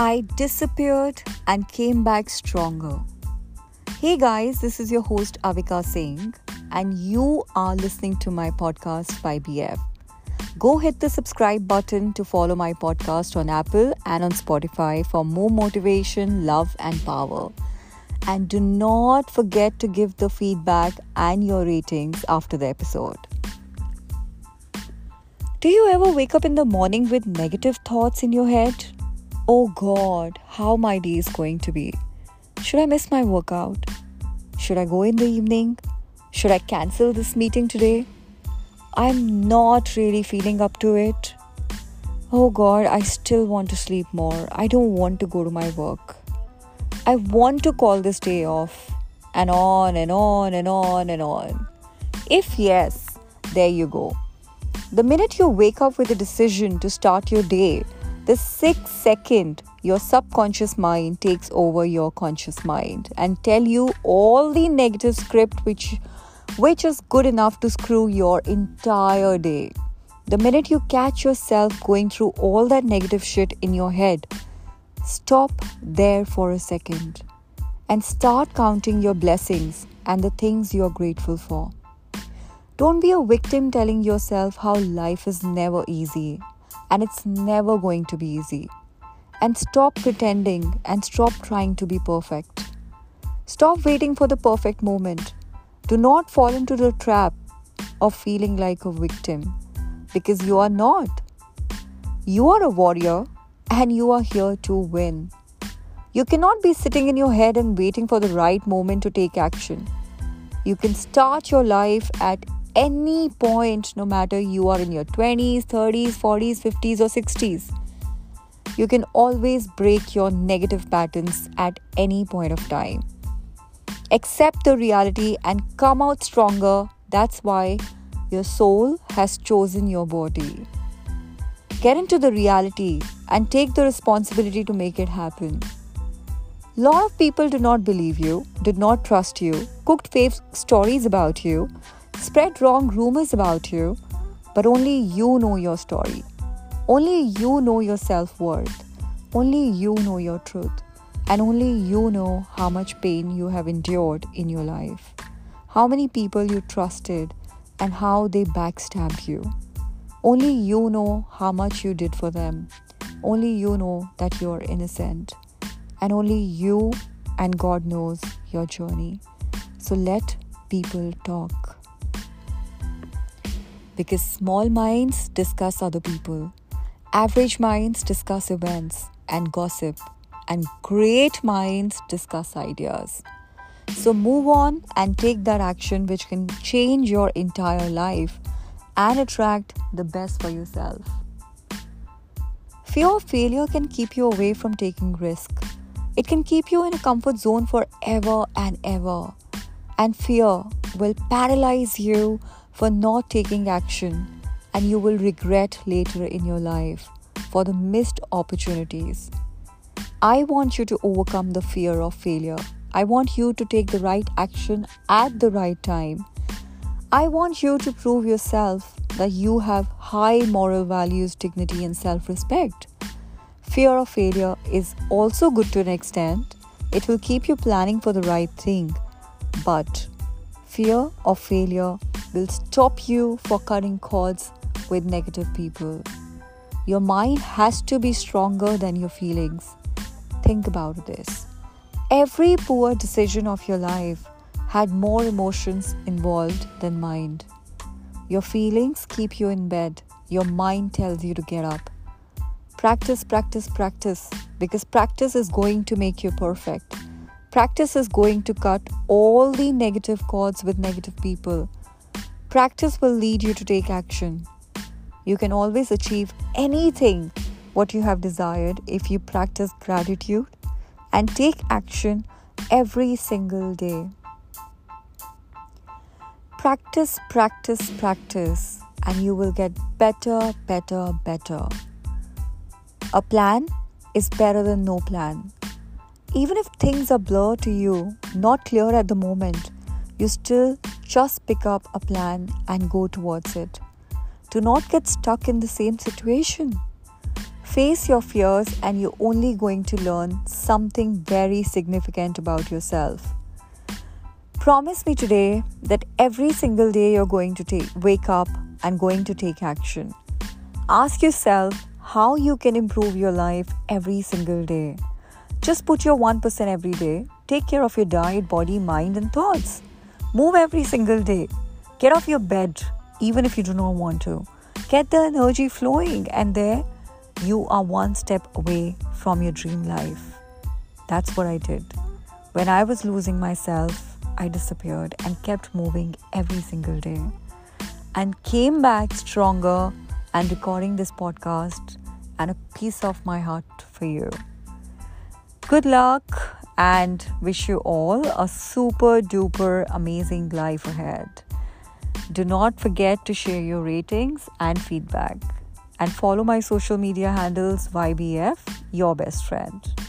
I disappeared and came back stronger. Hey guys, this is your host Avika Singh and you are listening to my podcast by BF. Go hit the subscribe button to follow my podcast on Apple and on Spotify for more motivation, love and power. And do not forget to give the feedback and your ratings after the episode. Do you ever wake up in the morning with negative thoughts in your head? Oh God, how my day is going to be? Should I miss my workout? Should I go in the evening? Should I cancel this meeting today? I'm not really feeling up to it. Oh God, I still want to sleep more. I don't want to go to my work. I want to call this day off. And on and on and on and on. If yes, there you go. The minute you wake up with a decision to start your day, the 6th second, your subconscious mind takes over your conscious mind and tell you all the negative script which is good enough to screw your entire day. The minute you catch yourself going through all that negative shit in your head, stop there for a second and start counting your blessings and the things you are grateful for. Don't be a victim telling yourself how life is never easy. And it's never going to be easy. And stop pretending and stop trying to be perfect. Stop waiting for the perfect moment. Do not fall into the trap of feeling like a victim, because you are not. You are a warrior and you are here to win. You cannot be sitting in your head and waiting for the right moment to take action. You can start your life at any point, no matter you are in your 20s, 30s, 40s, 50s or 60s. You can always break your negative patterns at any point of time. Accept the reality and come out stronger. That's why your soul has chosen your body. Get into the reality and take the responsibility to make it happen. Lot of people do not believe you, did not trust you, cooked fake stories about you, spread wrong rumors about you, but only you know your story. Only you know your self-worth. Only you know your truth. And only you know how much pain you have endured in your life, how many people you trusted and how they backstabbed you. Only you know how much you did for them. Only you know that you are innocent. And only you and God knows your journey. So let people talk. Because small minds discuss other people, average minds discuss events and gossip, and great minds discuss ideas. So move on and take that action which can change your entire life and attract the best for yourself. Fear of failure can keep you away from taking risk. It can keep you in a comfort zone forever and ever. And fear will paralyze you for not taking action, and you will regret later in your life for the missed opportunities. I want you to overcome the fear of failure. I want you to take the right action at the right time. I want you to prove yourself that you have high moral values, dignity, and self-respect. Fear of failure is also good to an extent. It will keep you planning for the right thing, but fear of failure will stop you from cutting cords with negative people. Your mind has to be stronger than your feelings. Think about this. Every poor decision of your life had more emotions involved than mind. Your feelings keep you in bed. Your mind tells you to get up. Practice, practice, practice, because practice is going to make you perfect. Practice is going to cut all the negative cords with negative people. Practice will lead you to take action. You can always achieve anything what you have desired if you practice gratitude and take action every single day. Practice, practice, practice, and you will get better, better, better. A plan is better than no plan. Even if things are blurred to you, not clear at the moment, you still just pick up a plan and go towards it. Do not get stuck in the same situation. Face your fears and you're only going to learn something very significant about yourself. Promise me today that every single day you're going to wake up and going to take action. Ask yourself how you can improve your life every single day. Just put your 1% every day. Take care of your diet, body, mind and thoughts. Move every single day. Get off your bed even if you do not want to. Get the energy flowing, and there you are one step away from your dream life. That's what I did. When I was losing myself, I disappeared and kept moving every single day and came back stronger and recording this podcast and a piece of my heart for you. Good luck and wish you all a super duper amazing life ahead. Do not forget to share your ratings and feedback and follow my social media handles YBF, your best friend.